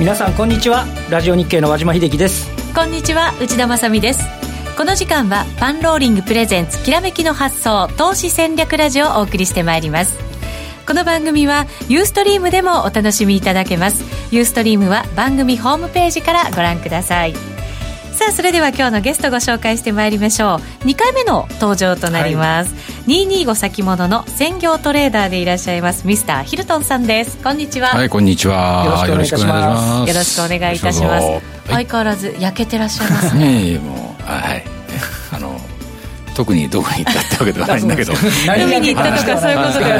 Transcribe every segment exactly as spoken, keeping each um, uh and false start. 皆さんこんにちは。ラジオ日経の和島秀樹です。こんにちは、内田まさみです。この時間はファンローリングプレゼンツきらめきの発想投資戦略ラジオをお送りしてまいります。この番組はユーストリームでもお楽しみいただけます。ユーストリームは番組ホームページからご覧ください。さあ、それでは今日のゲストをご紹介してまいりましょう。にかいめの登場となります、はい、にひゃくにじゅうご先物の専業トレーダーでいらっしゃいますミスターヒルトンさんです。こんにちは。はい、こんにちは。よろしくお願いします。よろしくお願いいたします。相変わらず焼けてらっしゃいますね。もう、はい、あの特にどこに行ったってわけではないんだけど海に行ったとかそういうことではないですね。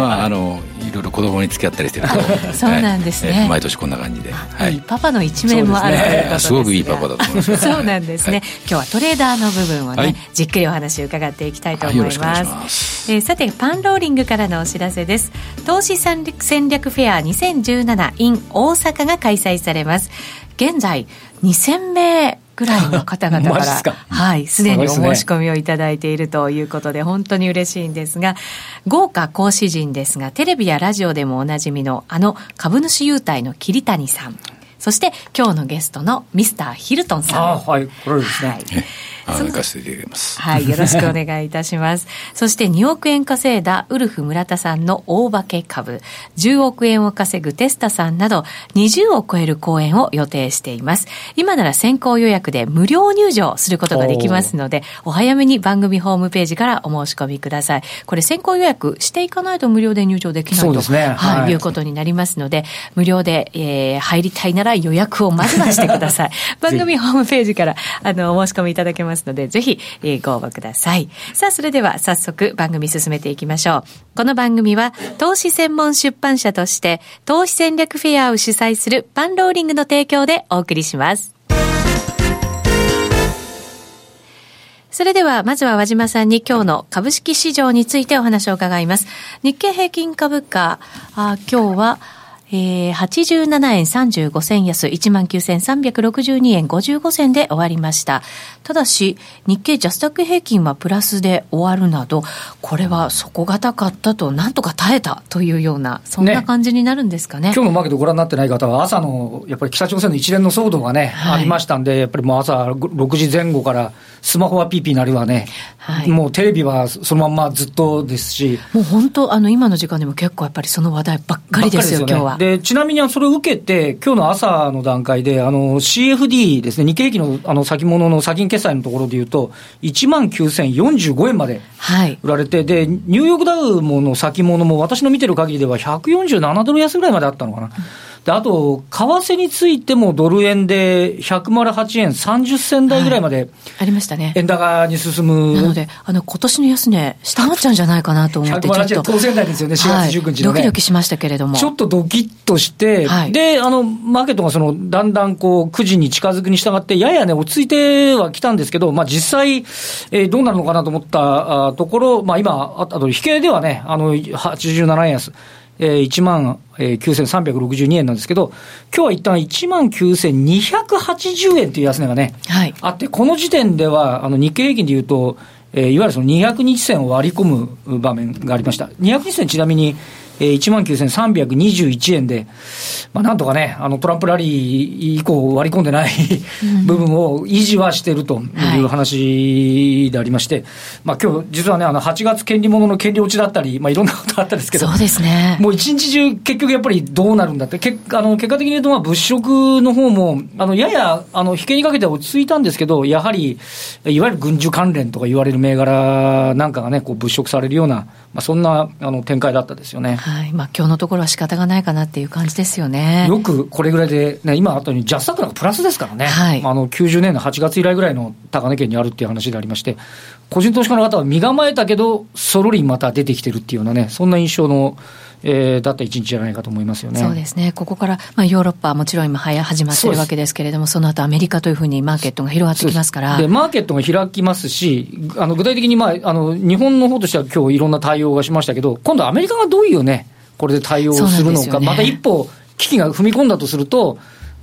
ああのいろいろ子供に付き合ったりしてるとそうなんですね、はい、毎年こんな感じで、はい、いいパパの一面もあるということですが、すごくいいパパだと思います。そうなんですね、はい、今日はトレーダーの部分をね、はい、じっくりお話を伺っていきたいと思います、はい、よろしくお願いします、えー、さてパンローリングからのお知らせです。投資戦略フェア にせんじゅうなな in 大阪が開催されます。現在にせんめいぐらいの方々からす、はい、すでにお申し込みをいただいているということで本当に嬉しいんですが、豪華講師陣ですがテレビやラジオでもおなじみのあの株主優待の桐谷さん、そして今日のゲストのミスターヒルトンさん、あ、はい、これですね、はい、行かせていただきます、はい、よろしくお願いいたします。そしてにおくえん稼いだウルフ村田さんの大化け株、じゅうおくえんを稼ぐテスタさんなどにじゅうを超える講演を予定しています。今なら先行予約で無料入場することができますので お, お早めに番組ホームページからお申し込みください。これ先行予約していかないと無料で入場できないと、そうですね、はいはい、いうことになりますので、無料で、えー、入りたいなら予約をまずはしてください。番組ホームページからあのお申し込みいただけますので、ぜひ、えー、ご応募ください。さあ、それでは早速番組進めていきましょう。この番組は投資専門出版社として投資戦略フェアを主催するパンローリングの提供でお送りします。それではまずは和島さんに今日の株式市場についてお話を伺います。日経平均株価、あ、今日はえー、はちじゅうななえんさんじゅうごせん安 いちまんきゅうせんさんびゃくろくじゅうにえんごじゅうごせんで終わりました。ただし日経ジャスダック平均はプラスで終わるなど、これは底堅かったと、なんとか耐えたというようなそんな感じになるんですか ね, ね今日のマーケットご覧になってない方は朝のやっぱり北朝鮮の一連の騒動がね、はい、ありましたんで、やっぱりもう朝ろくじぜん後からスマホはピーピーなりはね、はい、もうテレビはそのまんまずっとですし、もう本当あの今の時間でも結構やっぱりその話題ばっかりですよ、ですよね、今日は。でちなみにそれを受けて今日の朝の段階であの シーエフディー ですね、日経平均 の, あの先物の先決済のところでいうと いちまんきゅうせんよんじゅうごえんまで売られて、はい、でニューヨークダウもの先物も私の見てる限りではひゃくよんじゅうななドル安ぐらいまであったのかな、うん、であと為替についてもドル円でひゃくはちえんさんじゅっせん台ぐらいまで、はい、ありましたね、円高に進むなので、あの今年の安値下がっちゃうんじゃないかなと思って、ひゃくはちえんごせん台ですよね、しがつじゅうくにちのね、はい、ドキドキしましたけれども、ちょっとドキッとして、はい、であのマーケットがそのだんだんこうくじに近づくに従ってややね落ち着いてはきたんですけど、まあ、実際、えー、どうなるのかなと思ったところ、まあ、今あと引けではね、あのはちじゅうななえん安、えー、いちまんきゅうせんさんびゃくろくじゅうにえんなんですけど、今日は一旦いちまんきゅうせんにひゃくはちじゅうえんという安値がね、はい、あって、この時点ではあの日経平均でいうと、えー、いわゆるそのにひゃくにち線を割り込む場面がありました。にひゃくにち線ちなみに、えー、いちまんきゅうせんさんびゃくにじゅういちえんで、まあ、なんとかねあのトランプラリー以降割り込んでない部分を維持はしているという話でありまして、はい、まあ、今日実はねあのはちがつ権利物の権利落ちだったり、まあ、いろんなことがあったんですけど、そうですね、もう一日中結局やっぱりどうなるんだって、けあの結果的に言うと、まあ物色の方もあのややあの引けにかけて落ち着いたんですけど、やはりいわゆる軍需関連とか言われる銘柄なんかがねこう物色されるような、まあ、そんなあの展開だったですよね。はい、まあ、今日のところは仕方がないかなっていう感じですよね。よくこれぐらいで、ね、今あったようにジャスダックなんかプラスですからね、はい、あのきゅうじゅうねんのはちがつ以来ぐらいの高値圏にあるっていう話でありまして、個人投資家の方は身構えたけどそろりまた出てきてるっていうようなね、そんな印象の、えー、だった一日じゃないかと思いますよね。そうですね、ここから、まあ、ヨーロッパはもちろん今早始まってるわけですけれども、 そ, その後アメリカというふうにマーケットが広がってきますから、でマーケットが開きますし、あの具体的に、まあ、あの日本の方としては今日いろんな対応がしましたけど、今度アメリカがどういうねこれで対応するのか、ね、また一歩危機が踏み込んだとすると、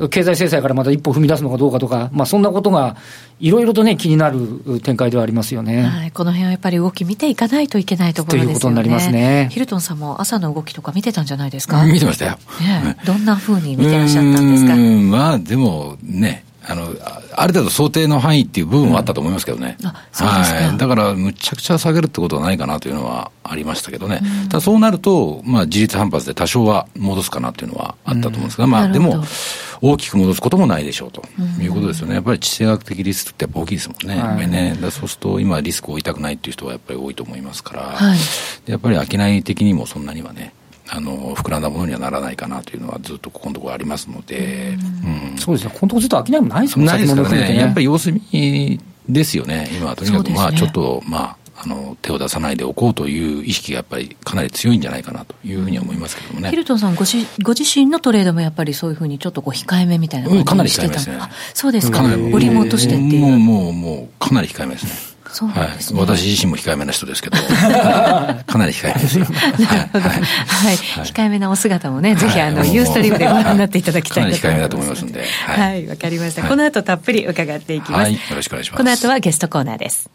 経済制裁からまた一歩踏み出すのかどうかとか、まあ、そんなことがいろいろと、ね、気になる展開ではありますよね、はい、この辺はやっぱり動き見ていかないといけないところですよねということになりますね。ヒルトンさんも朝の動きとか見てたんじゃないですか。見てましたよ、ね、どんな風に見てらっしゃったんですか。うん、まあ、でもねあのある程度想定の範囲っていう部分はあったと思いますけどね、うん、あそうですか、はい、だからむちゃくちゃ下げるってことはないかなというのはありましたけどね、うん、ただそうなると、まあ、自立反発で多少は戻すかなというのはあったと思うんですが、うんまあ、でも大きく戻すこともないでしょうということですよね。やっぱり地政学的リスクってやっぱ大きいですもんね、はい、ねだそうすると今リスクを負いたくないっていう人はやっぱり多いと思いますから、はい、でやっぱり商い的にもそんなにはねあの膨らんだものにはならないかなというのはずっとここのところありますので、うんうん、そうですね。このところずっと商いもないですもんないですから ね, ねやっぱり様子見ですよね今は。とにかくまあちょっと、ねまあ、あの手を出さないでおこうという意識がやっぱりかなり強いんじゃないかなというふうに思いますけどもね。ヒルトンさんご自、ご自身のトレードもやっぱりそういうふうにちょっとこう控えめみたいな感じにしてた、うん、かなり控えめですね。あそうですか。ボリューム落としてっていうもうもうもうかなり控えめですね。そうですね、はい、私自身も控えめな人ですけどかなり控えめですよ、はいはいはい、控えめなお姿もね、はい、ぜひあの、はい、ユーストリームでご覧になっていただきたいと思います。かなり控えめだと思いますんではい、わかりました、はい、この後たっぷり伺っていきます、はい、よろしくお願いします。この後はゲストコーナーです。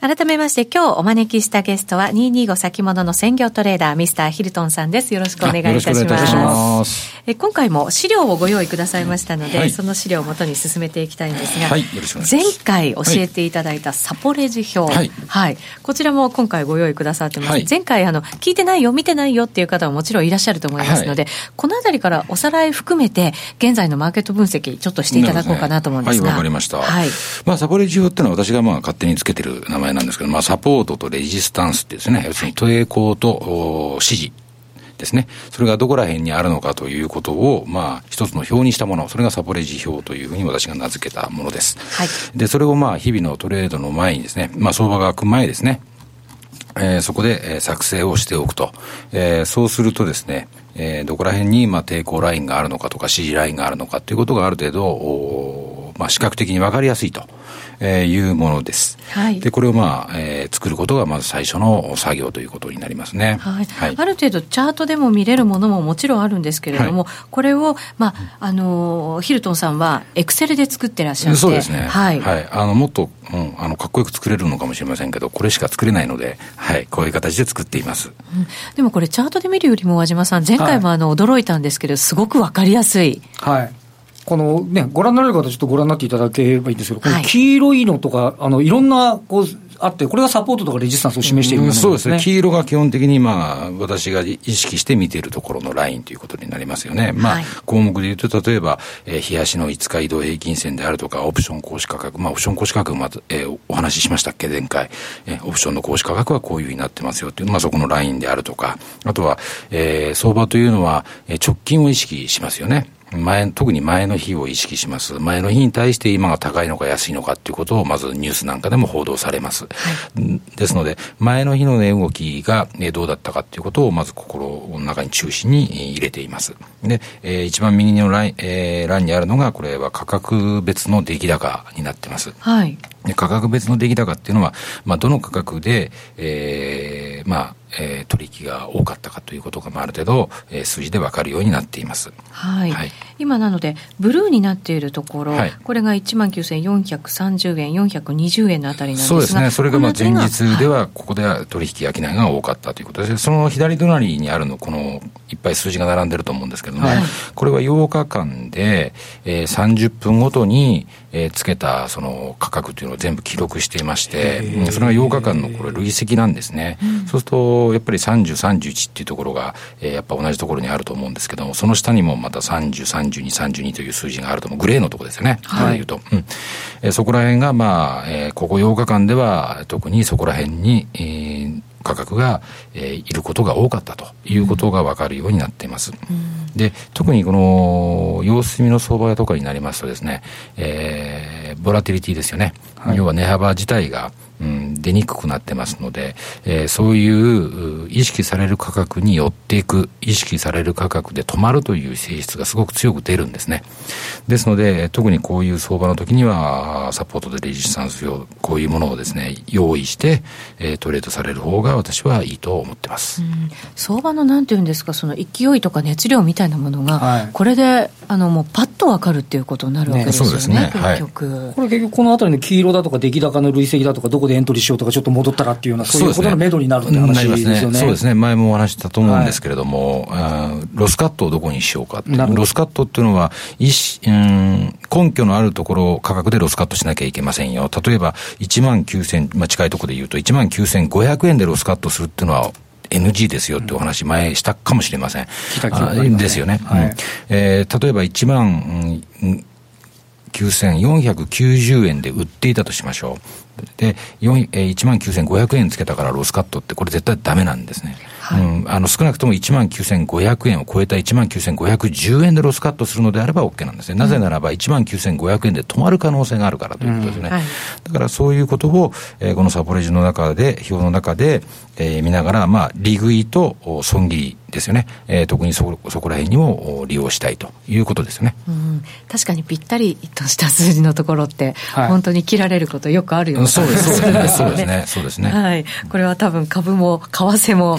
改めまして今日お招きしたゲストはにひゃくにじゅうご先物の専業トレーダーミスターヒルトンさんです。よろしくお願いいたします。よろしくお願いいたします。え今回も資料をご用意くださいましたので、はい、その資料をもとに進めていきたいんですが、はい、よろしくお願いします。前回教えていただいたサポレジ表、はいはい、こちらも今回ご用意くださってます、はい、前回あの聞いてないよ見てないよっていう方ももちろんいらっしゃると思いますので、はい、このあたりからおさらい含めて現在のマーケット分析ちょっとしていただこうかなと思うんですが、ね、はいわかりました、はいまあ、サポレジ表ってのは私がまあ勝手につけてる名前なんですけど、まあ、サポートとレジスタンスってですね、要するに抵抗と支持ですね、それがどこら辺にあるのかということを、まあ、一つの表にしたもの、それがサポレジ表というふうに私が名付けたものです、はい、でそれをまあ日々のトレードの前にですね、まあ、相場が開く前ですね、えー、そこで作成をしておくと、えー、そうするとですね、えー、どこら辺にまあ抵抗ラインがあるのかとか支持ラインがあるのかということがある程度、まあ、視覚的に分かりやすいとえー、いうものです、はい、でこれを、まあえー、作ることがまず最初の作業ということになりますね、はいはい、ある程度チャートでも見れるものももちろんあるんですけれども、はい、これを、まああのー、ヒルトンさんはエクセルで作ってらっしゃってそうですね、はいはい、あのもっと、うん、あのかっこよく作れるのかもしれませんけどこれしか作れないので、はい、こういう形で作っています、うん、でもこれチャートで見るよりも和島さん前回もあの、はい、驚いたんですけどすごく分かりやすいはいこのね、ご覧になれる方ちょっとご覧になっていただければいいんですけど、はい、この黄色いのとかあのいろんなこうあってこれがサポートとかレジスタンスを示しているものですね、うん、そうですね。黄色が基本的に、まあ、私が意識して見ているところのラインということになりますよね、まあはい、項目でいうと例えば、えー、日足のいつか移動平均線であるとかオプション行使価格、まあ、オプション行使価格も、えー、お話ししましたっけ前回、えー、オプションの行使価格はこういう風になってますよという、まあ、そこのラインであるとかあとは、えー、相場というのは、えー、直近を意識しますよね前特に前の日を意識します。前の日に対して今が高いのか安いのかということをまずニュースなんかでも報道されます、はい、ですので前の日の値動きがどうだったかということをまず心の中に中心に入れています。で、えー、一番右の欄、えー、欄にあるのがこれは価格別の出来高になってます、はい、で価格別の出来高っていうのは、まあ、どの価格で、えー、まあえー、取引が多かったかということが、まあ、ある程度、えー、数字で分かるようになっています、はいはい、今なのでブルーになっているところ、はい、これが いちまんきゅうせんよんひゃくさんじゅうえんよんひゃくにじゅうえんのあたりなんですがそうですねそれがまあ前日ではここでは取引商いが多かったということです、はい、その左隣にあるのこのいっぱい数字が並んでると思うんですけども、はい、これはようかかんで、えー、さんじゅっぷんごとに、えー、つけたその価格というのを全部記録していましてそれがようかかんのこれ累積なんですね、うん、そうするとやっぱりさんじゅう、さんじゅういちっていうところが、えー、やっぱ同じところにあると思うんですけどもその下にもまたさんじゅう、さんじゅうに、さんじゅうにという数字があると思うグレーのところですよね、はい、いうと、うんえー、そこら辺が、まあえー、ここようかかんでは特にそこら辺に、えー、価格が、えー、いることが多かったということが分かるようになっています、うん、で特にこの様子見の相場とかになりますとですね、えー、ボラティリティですよね、はい、要は値幅自体が、うん、出にくくなってますので、えー、そういう意識される価格に寄っていく、意識される価格で止まるという性質がすごく強く出るんですね。ですので特にこういう相場の時にはサポートでレジスタンス用、こういうものをですね用意して、えー、トレードされる方が私はいいと思ってます。うん、相場のなんていうんですか、その勢いとか熱量みたいなものが、はい、これであのもうパッと分かるっていうことになるわけですよね。ね、そうですね、はい、これ結局このあたりの黄色だとか出来高の累積だとかどこでエントリーしようとかちょっと戻ったらっていうようなそういうことの目処になるって話ですよ ね, すね。そうですね、前もお話したと思うんですけれども、はい、ロスカットをどこにしようかっていう、ロスカットっていうのはうん根拠のあるところを価格でロスカットしなきゃいけませんよ。例えばいちまんきゅうせん、まあ、近いところで言うといちまんきゅうせんごひゃくえんでロスカットするっていうのはエヌジー ですよってお話前したかもしれません。うん、ですよね。はい、えー、例えばいちまんきゅうせんよんひゃくきゅうじゅうえんで売っていたとしましょう。で、いちまんきゅうせんごひゃくえんつけたからロスカットってこれ絶対ダメなんですね。はい、うん、あの少なくとも いちまんきゅうせんごひゃくえんを超えた いちまんきゅうせんごひゃくじゅうえんでロスカットするのであれば OK なんですね。なぜならば いちまんきゅうせんごひゃくえんで止まる可能性があるからということですね。うん、はい、だからそういうことを、えー、このサポレージの中で表の中で、えー、見ながら、まあ、利食いと損切りですよね。えー、特に そ, そこら辺にも利用したいということですよね。うん、確かにぴったりとした数字のところって、はい、本当に切られることよくあるような、そうですね、そうですね、そうですね、はい、これは多分株も為替も同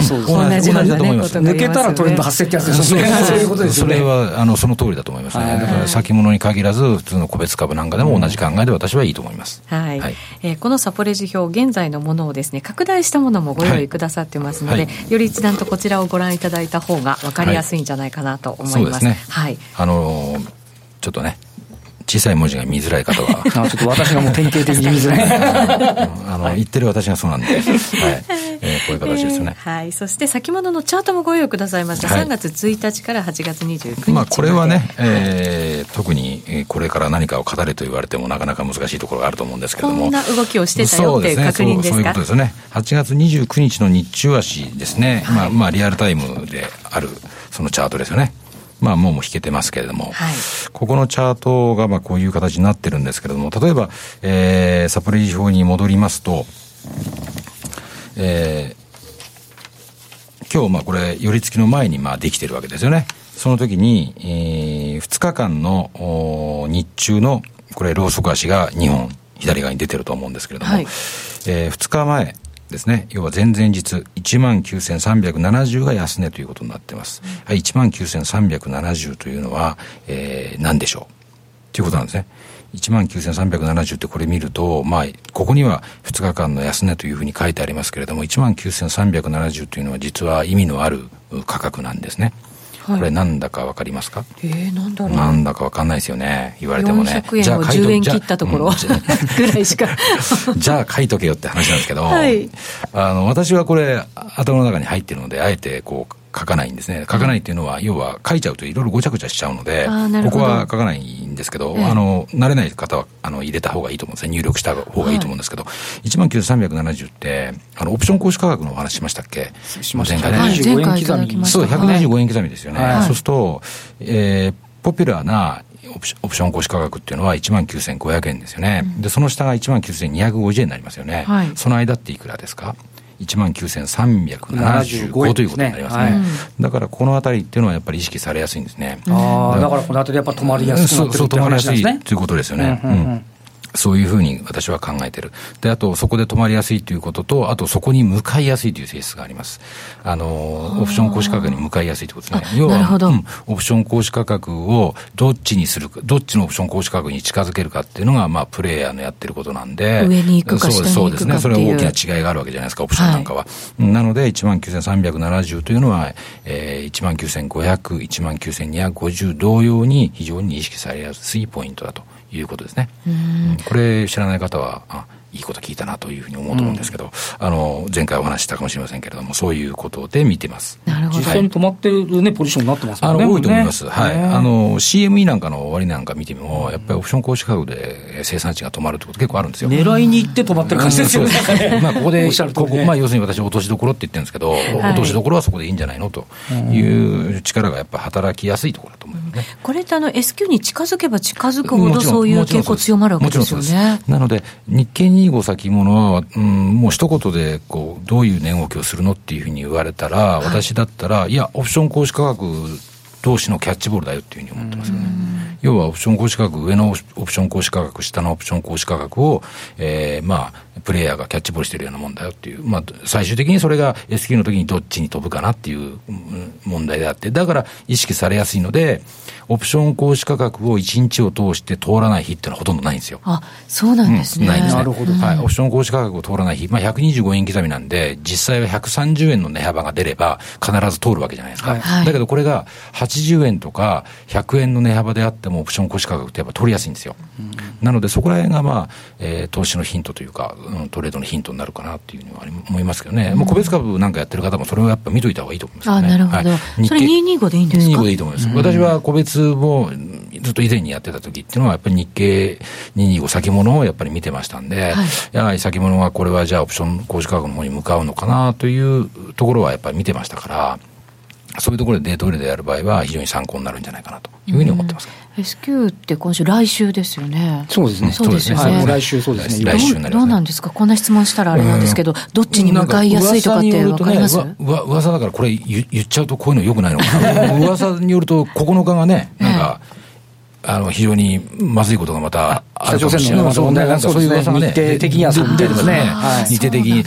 じようなことが、抜けたらトレンド発生ってやつですね。そういうことですよね。それはあのその通りだと思いますね。はい、だから先物に限らず普通の個別株なんかでも同じ考えで私はいいと思います。うん、はいはい、えー、このサポレジ表現在のものをですね拡大したものもご用意くださってますので、はいはい、より一段とこちらをご覧いただいた方が分かりやすいんじゃないかなと思います。はい、そうですね、はい、あのー、ちょっとね小さい文字が見づらい方はちょっと私がもう典型的に見づらいあの言ってる私がそうなんで、はい、えー、こういう形ですよね。えー、はい、そして先物 の, のチャートもご用意くださいました。はい、さんがつついたちからはちがつにじゅうくにちまで、まあ、これはね、えー、特にこれから何かを語れと言われてもなかなか難しいところがあると思うんですけども、こんな動きをしてたよっていう確認ですか。そうですね、そう、そういうことですね。はちがつにじゅうくにちの日中足ですね。はい、まあ、まあリアルタイムであるそのチャートですよね。まあ、もうも引けてますけれども、はい、ここのチャートがまあこういう形になってるんですけれども、例えば、えー、サポレージ表に戻りますと、えー、今日まあこれ寄り付きの前にまあできてるわけですよね。その時に、えー、ふつかかんの日中のこれローソク足がにほん左側に出てると思うんですけれども、はい、えー、ふつかまえですね、要は前々日 いちまんきゅうせんさんびゃくななじゅう が安値ということになってます。うん、いちまんきゅうせんさんびゃくななじゅう というのは、えー、何でしょうということなんですね。いちまんきゅうせんさんびゃくななじゅう ってこれ見ると、まあ、ここにはふつかかんの安値というふうに書いてありますけれども、 いちまんきゅうせんさんびゃくななじゅう というのは実は意味のある価格なんですね。はい、これ何だか分かりますか。えー、何だろう、何だか分かんないですよね。言われてもね、よんひゃくえんをじゅうえん切ったところ、うん、ぐらいしかじゃあ書いとけよって話なんですけど、はい、あの私はこれ頭の中に入ってるのであえてこう書かないんですね。書かないっていうのは、うん、要は書いちゃうといろいろごちゃごちゃしちゃうので、ここは書かないんですけど、ええ、あの慣れない方はあの入れた方がいいと思うんですね。入力した方がいいと思うんですけど、はい、いちまんきゅうせんさんびゃくななじゅう ってあのオプション行使価格のお話しましたっけ。しましたね。ひゃくにじゅうごえん刻み。そう、ひゃくにじゅうごえん刻みですよね。はい、そうすると、えー、ポピュラーなオプション行使価格っていうのはいちまんきゅうせんごひゃくえんですよね。うん、でその下がいちまんきゅうせんにひゃくごじゅうえんになりますよね。はい、その間っていくらですか。いちまんきゅうせんさんびゃくななじゅうごということになりますね。はい、だからこのあたりっていうのはやっぱり意識されやすいんですね。ああ、だからこのあたりやっぱ止まりやすくなってるって話なんですね。そう、そう、止まりやすいということですよね。うんうんうんうん、そういうふうに私は考えてる。で、あとそこで止まりやすいということと、あとそこに向かいやすいという性質があります。あのー、オプション行使価格に向かいやすいということですね。要は、なるほど、うん、オプション行使価格をどっちにするか、どっちのオプション行使価格に近づけるかっていうのが、まあ、プレイヤーのやってることなんで、上に行くか下に行くかっていう。そうですね。それは大きな違いがあるわけじゃないですか、オプションなんかは。はい、なので、いちまんきゅうせんさんびゃくななじゅうというのは、えー、いちまんきゅうせんごひゃく、いちまんきゅうせんにひゃくごじゅう同様に非常に意識されやすいポイントだということですね。うん、これ知らない方は、あ、いいこと聞いたなというふうに思うと思うんですけど、うん、あの前回お話したかもしれませんけれども、そういうことで見てます。なるほど。実際に止まってる、ね、ポジションになってますよね。あの多いと思います。ね、はい、あの シーエムイー なんかの終わりなんか見ても、やっぱりオプション行使価格で生産値が止まるってこと結構あるんですよ。狙いに行って止まってる感じですよね。うん、まあここでここ、まあ、要するに私落としどころって言ってるんですけど、はい、落としどころはそこでいいんじゃないのという力がやっぱ働きやすいところだと思いますね。これってあの エスキュー に近づけば近づくほどそういう傾向強まるわけですよね。もちろんそうです。なので日経ににじゅうにご先物は、うん、もう一言でこうどういう値動きをするのっていうふうに言われたら、はい、私だったらいやオプション行使価格同士のキャッチボールだよっていうふうに思ってますよね。要はオプション行使価格、上のオプション行使価格、下のオプション行使価格を、えー、まあプレイヤーがキャッチボールしてるようなもんだよっていう、まあ、最終的にそれが エスキュー の時にどっちに飛ぶかなっていう問題であって、だから意識されやすいのでオプション行使価格をいちにちを通して通らない日ってのはほとんどないんですよ。あ、そうなんですね、うん、ないですね。なるほど、はい、オプション行使価格を通らない日、まあ、ひゃくにじゅうごえん刻みなんで実際はひゃくさんじゅうえんの値幅が出れば必ず通るわけじゃないですか、はい、だけどこれがはちじゅうえんとかひゃくえんの値幅であってもオプション行使価格ってやっぱ取りやすいんですよ、うん、なのでそこら辺が、まあえー、投資のヒントというかトレードのヒントになるかなというのは思いますけどね、うん、もう個別株なんかやってる方もそれをやっぱ見といた方がいいと思いますよね。あ、なるほど、はい、それにひゃくにじゅうごでいいんですか。にひゃくにじゅうごでいいと思います、うん、私は個別もずっと以前にやってた時っていうのはやっぱり日経にひゃくにじゅうご先物をやっぱり見てましたんで、はい、やはり先物はこれはじゃあオプション行使価格の方に向かうのかなというところはやっぱり見てましたから、そういうところでデートレードやる場合は非常に参考になるんじゃないかなというふうに思ってます、うん、エスキュー って今週来週ですよね。そうですね、そうですね、はい、来週、そうですね、来週になりますね。どうなんですか、こんな質問したらあれなんですけど、どっちに向かいやすいとかって分かります？なんか噂によるとね、わ、わ、噂だからこれ言っちゃうとこういうの良くないのかな噂によるとここのかがね、なんか、ええ、あの非常にまずいことがまたあるかもしれない。そういう噂がね、日程的にはそうですね、日程的に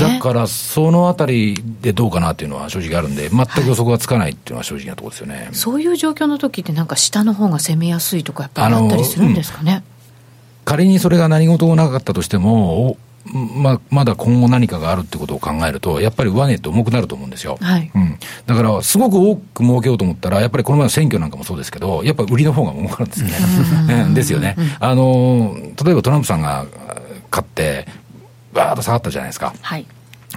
だからそのあたりでどうかなっていうのは正直あるんで、全く予測がつかないっていうのは正直なところですよね、はい、そういう状況の時ってなんか下の方が攻めやすいとかやっぱりあったりするんですかね、うん、仮にそれが何事もなかったとしてもま, まだ今後何かがあるってことを考えるとやっぱり上値って重くなると思うんですよ、はい、うん、だからすごく多く儲けようと思ったらやっぱりこの前の選挙なんかもそうですけどやっぱり売りの方が儲かるんですよねですよね。あの例えばトランプさんが勝ってバーッと下がったじゃないですか、はい、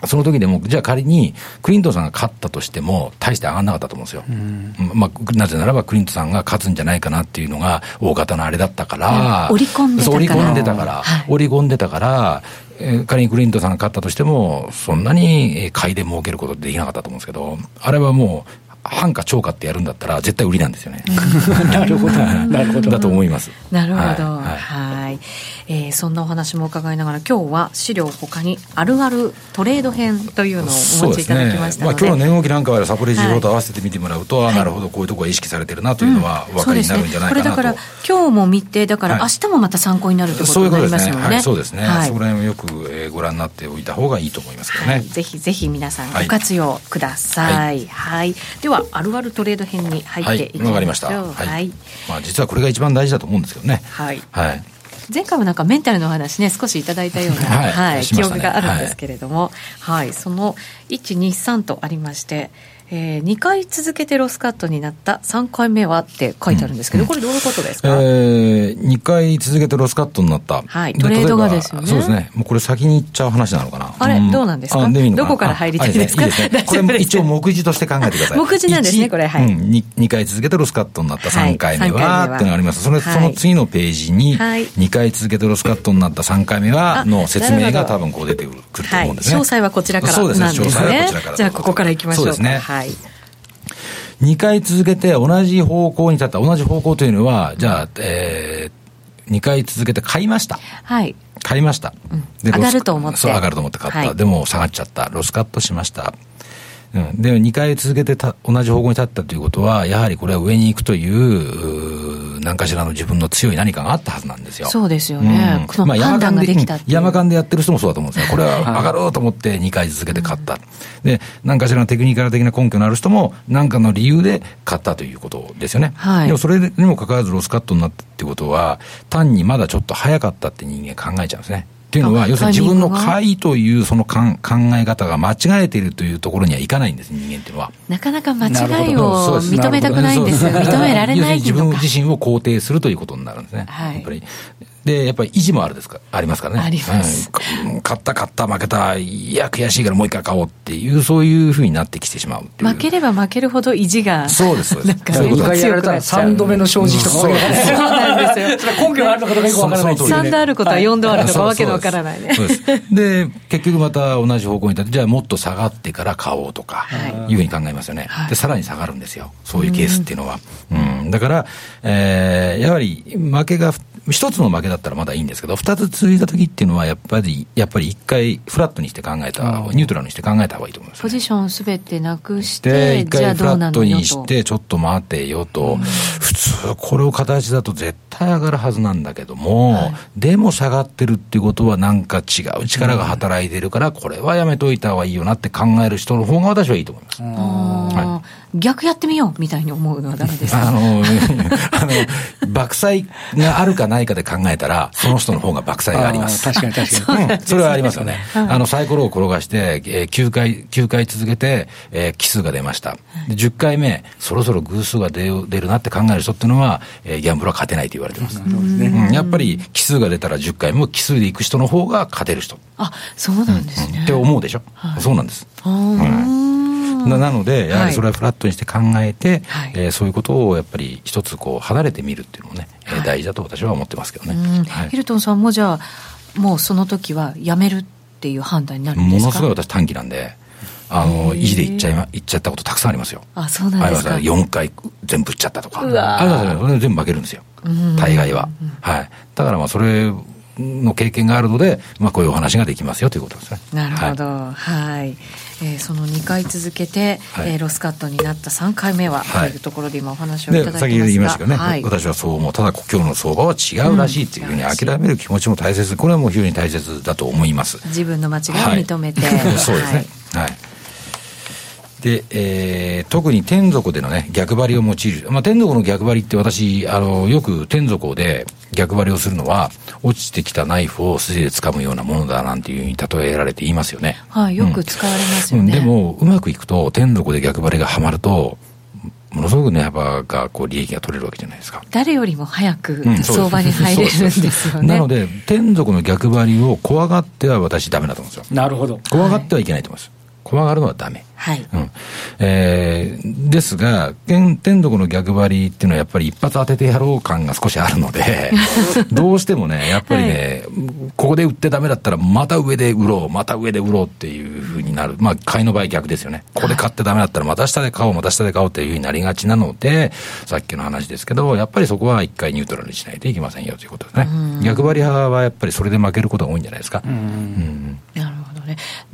その時でもじゃあ仮にクリントンさんが勝ったとしても大して上がんなかったと思うんですよ、うん、まあ、なぜならばクリントンさんが勝つんじゃないかなっていうのが大方のあれだったから、うん、織り込んでたから織り込んでたから、はい、織り込んでたから仮にクリントンさんが勝ったとしてもそんなに買いで儲けることできなかったと思うんですけど、あれはもう半か超かってやるんだったら絶対売りなんですよねなるほど、なるほどだと思います。なるほど、はい、はい、えー、そんなお話も伺いながら今日は資料他にあるあるトレード編というのをお持ちいただきましたので、そうですね、まあ、今日の値動きなんかはサプレージ表と合わせて見てもらうと、はい、なるほどこういうところが意識されてるなというのはお分かりになるんじゃないかなと、うん、そうですね、これだから今日も見てだから明日もまた参考になるということになりますよね、はい、そういうことですね、はい、そうですね、はい、そこら辺をよく、えー、ご覧になっておいた方がいいと思いますけどね、はい、ぜひぜひ皆さんご活用ください、はいはいはい、でではあるあるトレード編に入っていきましょう。わかりました、はいはい、まあ、実はこれが一番大事だと思うんですけどね、はいはい、前回はなんかメンタルのお話ね少しいただいたような、はいはい、記憶があるんですけれども、はいはい、そのいち、に、さんとありまして、えー、にかい続けてロスカットになったさんかいめはって書いてあるんですけど、うん、これどういうことですか、えー、にかい続けてロスカットになった、はい、トレードがですよね。そうですね、もうこれ先に行っちゃう話なのかな、あれ、うん、どうなんですか、どこから入りたいですか、いいですね、これ一応目次として考えてください目次なんですねこれ、はい、うん、にかい続けてロスカットになったさんかいめは、はい、っていうのがあります。それ、はい、その次のページににかい続けてロスカットになったさんかいめはの説明が多分こう出てくると思うんですね、はい、詳細はこちらからなんですね。そうですね、詳細はこちらから。じゃあここからいきましょう。そうですね、はい、にかい続けて同じ方向に立った。同じ方向というのはじゃあ、えー、にかい続けて買いました、はい、買いました、うん、で上がると思って、そう、上がると思って買った、はい、でも下がっちゃった、ロスカットしました、うん、でにかい続けてた同じ方向に立ったということはやはりこれは上に行くという、う、何かしらの自分の強い何かがあったはずなんですよ。そうですよね、うん、まあ、山間で判断ができたっていう、山間でやってる人もそうだと思うんですね。これは上がろうと思ってにかい続けて買った、はい、で何かしらのテクニカル的な根拠のある人も何かの理由で買ったということですよね、はい、でもそれにもかかわらずロスカットになったっていうことは単にまだちょっと早かったって人間考えちゃうんですね。っていうのは要するに自分の買いというその考え方が間違えているというところにはいかないんです人間っていうのは。なかなか間違いを認めたくないんですよ、認められないというか、自分自身を肯定するということになるんですね、はい、やっぱりでやっぱり意地もあるですかありますからね、あります、うん、勝った勝った負けた、いや悔しいからもう一回買おうっていう、そういうふうになってきてしま う, っていう負ければ負けるほど意地が、そうですそうです、にかいやられたらさんどめの正直とか、そうなんですよ根拠があるのかどうかよくわからない、さんどあることはよんどあるとかわけのわからないね。そうですそうですで結局また同じ方向に立って、じゃあもっと下がってから買おうとかいうふうに考えますよね、はい、でさらに下がるんですよそういうケースっていうのは、うん、うん、だから、えー、やはり負けが一つの負けだったらまだいいんですけど、二つ続いた時っていうのはやっぱりやっぱり一回フラットにして考えた、うん、ニュートラルにして考えた方がいいと思います、ね、ポジションすべてなくして一回フラットにしてちょっと待てよと、うん、普通これを形だと絶対上がるはずなんだけども、はい、でも下がってるっていうことはなんか違う力が働いてるからこれはやめといた方がいいよなって考える人の方が私はいいと思います、うん、はい、逆やってみようみたいに思うのはダメですか？あのあの爆災があるかないかで考えたらその人の方が爆災があります。確かに確かに、うん、それはありますよね、はい、あのサイコロを転がして、えー、きゅうかいきゅうかい続けて、えー、奇数が出ました。でじゅっかいめそろそろ偶数が 出, 出るなって考える人っていうのは、えー、ギャンブルは勝てないと言われてます。そうですね、うん、やっぱり奇数が出たらじゅっかいも奇数でいく人の方が勝てる人。あ、そうなんですね、うん、って思うでしょ、はい、そうなんです。あ、うん、な, なのでやはりそれはフラットにして考えて、はい、えー、そういうことをやっぱり一つこう離れてみるっていうのもね、はい、えー、大事だと私は思ってますけどね、はい、ヒルトンさんもじゃあもうその時はやめるっていう判断になるんですか？ものすごい私短期なんで、あの意地で行っちゃい、ま、行っちゃったことたくさんありますよ。あ、そうなんですか。あれはよんかい全部打っちゃったとか、あれはそれ全部負けるんですよ大概は、はい、だからまあそれの経験があるので、まあ、こういうお話ができますよということですね。なるほど、はい、はい、えー、そのにかい続けて、はい、えー、ロスカットになったさんかいめは、はい、というところで今お話をいただいてますが、先ほど言いましたけどね、はい、私はそう思う。ただ今日の相場は違うらしいというふうに諦める気持ちも大切、これはもう非常に大切だと思います。自分の間違いを認めて、はい、そうですね、はい、はい、で、えー、特に天底でのね逆張りを用いる、まあ、天底の逆張りって私あのよく天底で逆張りをするのは落ちてきたナイフを筋で掴むようなものだなんていうふうに例えられて言いますよね。はい、よく使われますよね、うん、でもうまくいくと天底で逆張りがはまるとものすごく値幅がこう利益が取れるわけじゃないですか。誰よりも早く相場に入れるんですよね、うん、なので天底の逆張りを怖がっては私ダメだと思うんですよ。なるほど、怖がってはいけないと思います、はい、怖がるのはダメ、はい、うん、えー、ですが天底の逆張りっていうのはやっぱり一発当ててやろう感が少しあるのでどうしてもねやっぱりね、はい、ここで売ってダメだったらまた上で売ろうまた上で売ろうっていう風になる。まあ買いの場合逆ですよね。ここで買ってダメだったらまた下で買おうまた下で買おうっていう風になりがちなので、さっきの話ですけどやっぱりそこは一回ニュートラルにしないといけませんよということですね。逆張り派はやっぱりそれで負けることが多いんじゃないですか。うん、なるほど。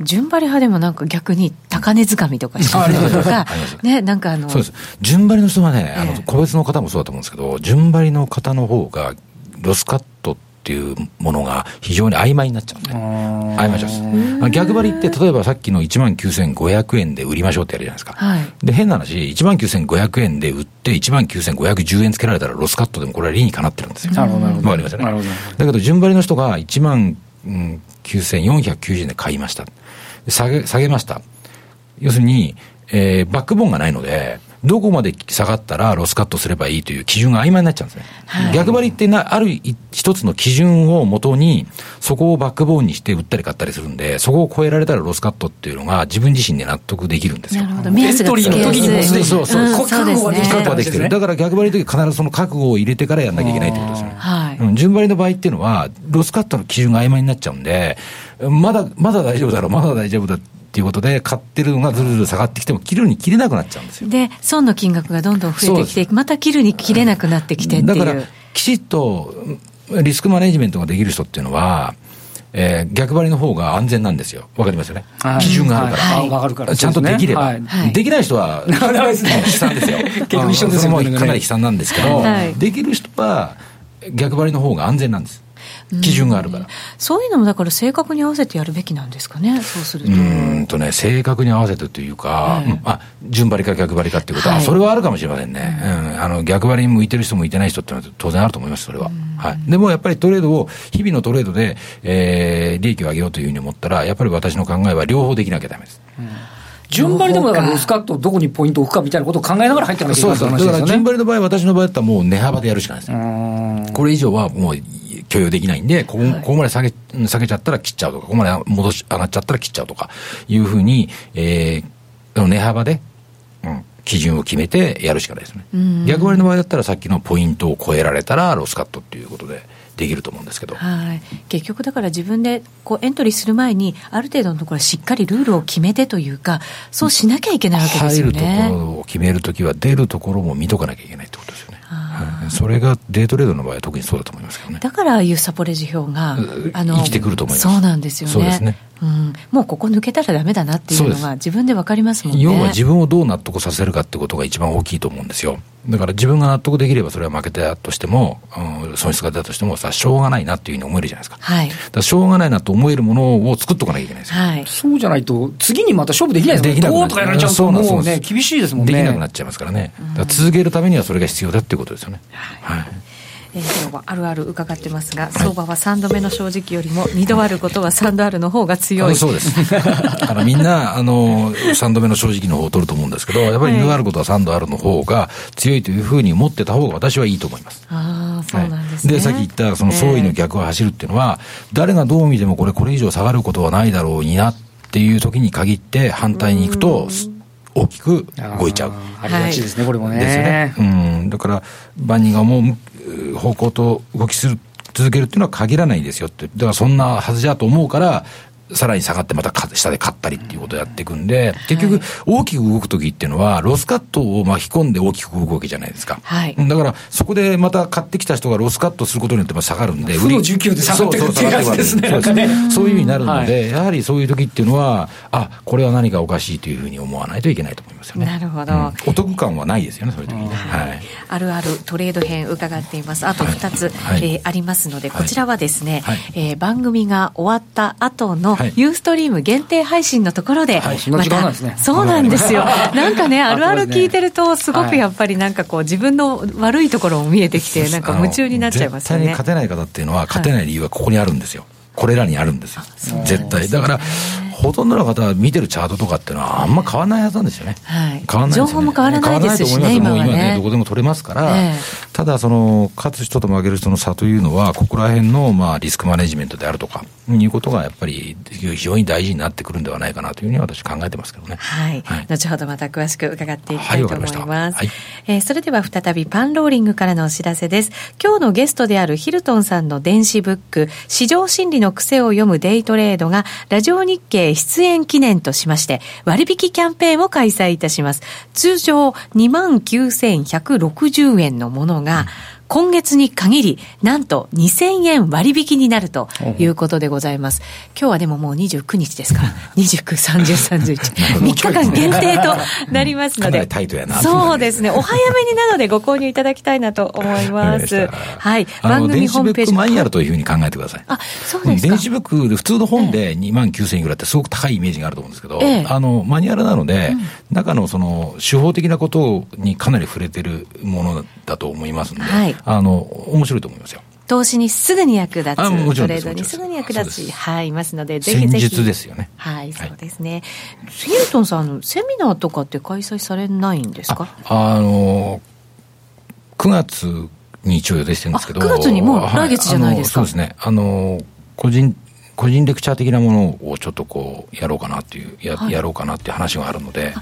順張り派でもなんか逆に高値掴みとかしてるとかね、なんかあのそうです。順張りの人はね、えー、あの個別の方もそうだと思うんですけど、順張りの方の方がロスカットっていうものが非常に曖昧になっちゃうんで、曖昧です、えー、逆張りって例えばさっきの いちまんきゅうせんごひゃくえんで売りましょうってやるじゃないですか、はい、で変な話 いちまんきゅうせんごひゃくえんで売って いちまんきゅうせんごひゃくじゅうえんつけられたらロスカットでもこれは理にかなってるんですよ。なるほどなるほど、わかりましたね。なるほど。だけど順張りの人がいちまんきゅうせんよんひゃくきゅうじゅうえんで買いました下げ、下げました、要するに、えー、バックボーンがないのでどこまで下がったらロスカットすればいいという基準が曖昧になっちゃうんですね、はい、逆張りってなある一つの基準をもとにそこをバックボーンにして売ったり買ったりするんで、そこを超えられたらロスカットっていうのが自分自身で納得できるんですよ。なるほど、目安がつけやすい。エントリーの時にもすでにそうそう、うん、覚悟ができてる、覚悟ができてる、だから逆張りの時必ずその覚悟を入れてからやんなきゃいけないってことですね、はい、うん、順張りの場合っていうのはロスカットの基準が曖昧になっちゃうんで、まだまだ大丈夫だろうまだ大丈夫だということで買ってるのがずるずる下がってきても切るに切れなくなっちゃうんですよ。で損の金額がどんどん増えてきてまた切るに切れなくなってきてっていう、だからきちっとリスクマネジメントができる人っていうのは、えー、逆張りの方が安全なんですよ。わかりますよね、はい、基準があるから、はいはいはい、ちゃんとできれば、はいはい、できない人は、はい、悲惨ですよ結局一緒ですよ、ね、かなり悲惨なんですけど、はい、できる人は逆張りの方が安全なんです、基準があるから、うん、そういうのもだから正確に合わせてやるべきなんですかね。そうするとうーんとね、正確に合わせてというか、うん、あ、順張りか逆張りかっていうことは、はい、それはあるかもしれませんね、うんうん、あの逆張りに向いてる人向いてない人ってのは当然あると思います、それは、はい、でもやっぱりトレードを日々のトレードで、えー、利益を上げようというふうに思ったらやっぱり私の考えは両方できなきゃダメです、うん、順張りでもだからロスカットをどこにポイントを置くかみたいなことを考えながら入っていかなきゃいけない話ですよね。だから順張りの場合、私の場合だったらもう値幅でやるしかないですね。これ以上はもう許容できないんで、ここ、はい、ここまで下げ、下げちゃったら切っちゃうとか、ここまで戻し上がっちゃったら切っちゃうとかいうふうに、えー、値幅で、うん、基準を決めてやるしかないですね。逆張りの場合だったらさっきのポイントを超えられたらロスカットっていうことでできると思うんですけど、はい、結局だから自分でこうエントリーする前にある程度のところはしっかりルールを決めてというか、そうしなきゃいけないわけですよね。入るところを決めるときは出るところも見とかなきゃいけないってことですよね。はい、はい、それがデイトレードの場合は特にそうだと思いますけどね。だからユーサポレジ表があの生きてくると思います。そうなんですよね。そうですね、うん、もうここ抜けたらダメだなっていうのが自分で分かりますもんね。要は自分をどう納得させるかってことが一番大きいと思うんですよ。だから自分が納得できればそれは負けたとしても、うん、損失が出たとしてもさ、しょうがないなっていうふうに思えるじゃないですか、はい、だからしょうがないなと思えるものを作っとかなきゃいけないですよ、はい、そうじゃないと次にまた勝負できないですからね。どうとかやられちゃうともうね厳しいですもんね。できなくなっちゃいますからね。だから続けるためにはそれが必要だっていうことですよね、はいはい。えー、今日はあるある伺ってますが、相場はさんどめの正直よりもにどあることはさんどあるの方が強い。あ、そうですあのみんなあのさんどめの正直の方を取ると思うんですけど、やっぱりにどあることはさんどあるの方が強いというふうに思ってた方が私はいいと思います。あ、そうなんですね、はい、でさっき言ったその総意の逆を走るっていうのは、えー、誰がどう見てもこれこれ以上下がることはないだろうになっていう時に限って反対に行くと大きく動いちゃう。 あ, ありがちですね、はい、これもねですよね、うん、だから万人が思う方向と動きする続けるっていうのは限らないですよって。だからそんなはずじゃと思うからさらに下がってまた下で買ったりっていうことをやっていくんで、結局大きく動くときっていうのはロスカットを巻き込んで大きく動くわけじゃないですか、はい、だからそこでまた買ってきた人がロスカットすることによってま下がるんで、負のじゅうきゅうで下がってくるっていう感じですね。そういうふうになるので、はい、やはりそういうときっていうのはあ、これは何かおかしいというふうに思わないといけないと思いますよね。なるほど、うん、お得感はないですよね、そういう時に、はいはい、あるあるトレード編伺っています。あとふたつ、はいはいえー、ありますので、こちらはですね、はいえー、番組が終わった後のはい、ユーストリーム限定配信のところで、はい、またそうなんですよなんかねあるある聞いてるとすごくやっぱりなんかこう自分の悪いところも見えてきてなんか夢中になっちゃいますよね。絶対に勝てない方っていうのは勝てない理由はここにあるんですよ、はい、これらにあるんですよ絶対。だからほとんどの方は見てるチャートとかっていうのはあんま変わらないはずなんですよね、はい、変わんないですよね。情報も変わらないですしね、今はね。もう今ねどこでも取れますから、えー、ただその勝つ人と負ける人の差というのはここら辺のまあリスクマネジメントであるとかいうことがやっぱり非常に大事になってくるんではないかなというふうに私考えてますけどね、はいはい、後ほどまた詳しく伺っていきたいと思います、はいはいえー、それでは再びパンローリングからのお知らせです。今日のゲストであるヒルトンさんの電子ブック市場心理の癖を読むデイトレードがラジオ日経出演記念としまして割引キャンペーンを開催いたします。通常 にまんきゅうせんひゃくろくじゅう 円のものが今月に限りなんと にせん 円割引になるということでございます。今日はでももうにじゅうくにちですからにじゅうく、さんじゅう、さんじゅういち みっかかん限定となりますので、かなりタイトやな。そうですね、お早めになのでご購入いただきたいなと思いますはい。番組ホームページマニュアルというふうに考えてください。あ、そうですか。電子ブックで普通の本で にまんきゅうせん いくらってすごく高いイメージがあると思うんですけど、ええ、あのマニュアルなので、うん、中のその手法的なことにかなり触れてるものだと思いますので、はい、あの面白いと思いますよ。投資にすぐに役立つ、トレードにすぐに役立つ、はい、いますので、ぜひぜひ。戦術ですよね。はい、そうですね。はい、ヒルトンさん、セミナーとかって開催されないんですか？あ、あのくがつに一応予定してるんですけど、くがつにもう来月じゃないですか。はい、そうですね。あの個人個人レクチャー的なものをちょっとこうやろうかなっていう、や、はい、やろうかなっていう話があるので、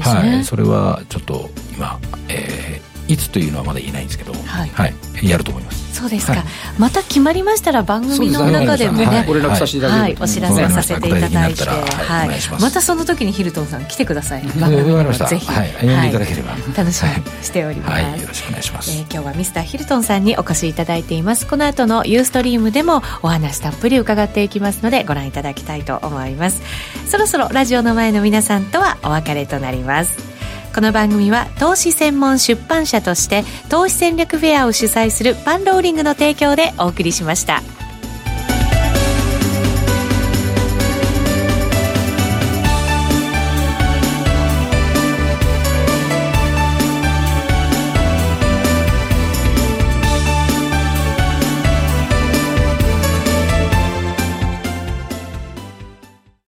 はい、ねはい、それはちょっと今、えー、いつというのはまだ言えないんですけど、はい、はい、やると思います。そうですか、はい、また決まりましたら番組の中でもね、はい、ご連絡させていただければ、はい、お知らせさせていただいて、はいはい、またその時にヒルトンさん来てください。わかりました。ぜひ、はい、呼んでいただければ、はい、楽しみにしております、はいはい、よろしくお願いします、えー、今日はミスターヒルトンさんにお越しいただいています。この後のユーストリームでもお話たっぷり伺っていきますのでご覧いただきたいと思います。そろそろラジオの前の皆さんとはお別れとなります。この番組は投資専門出版社として投資戦略フェアを主催するパンローリングの提供でお送りしました。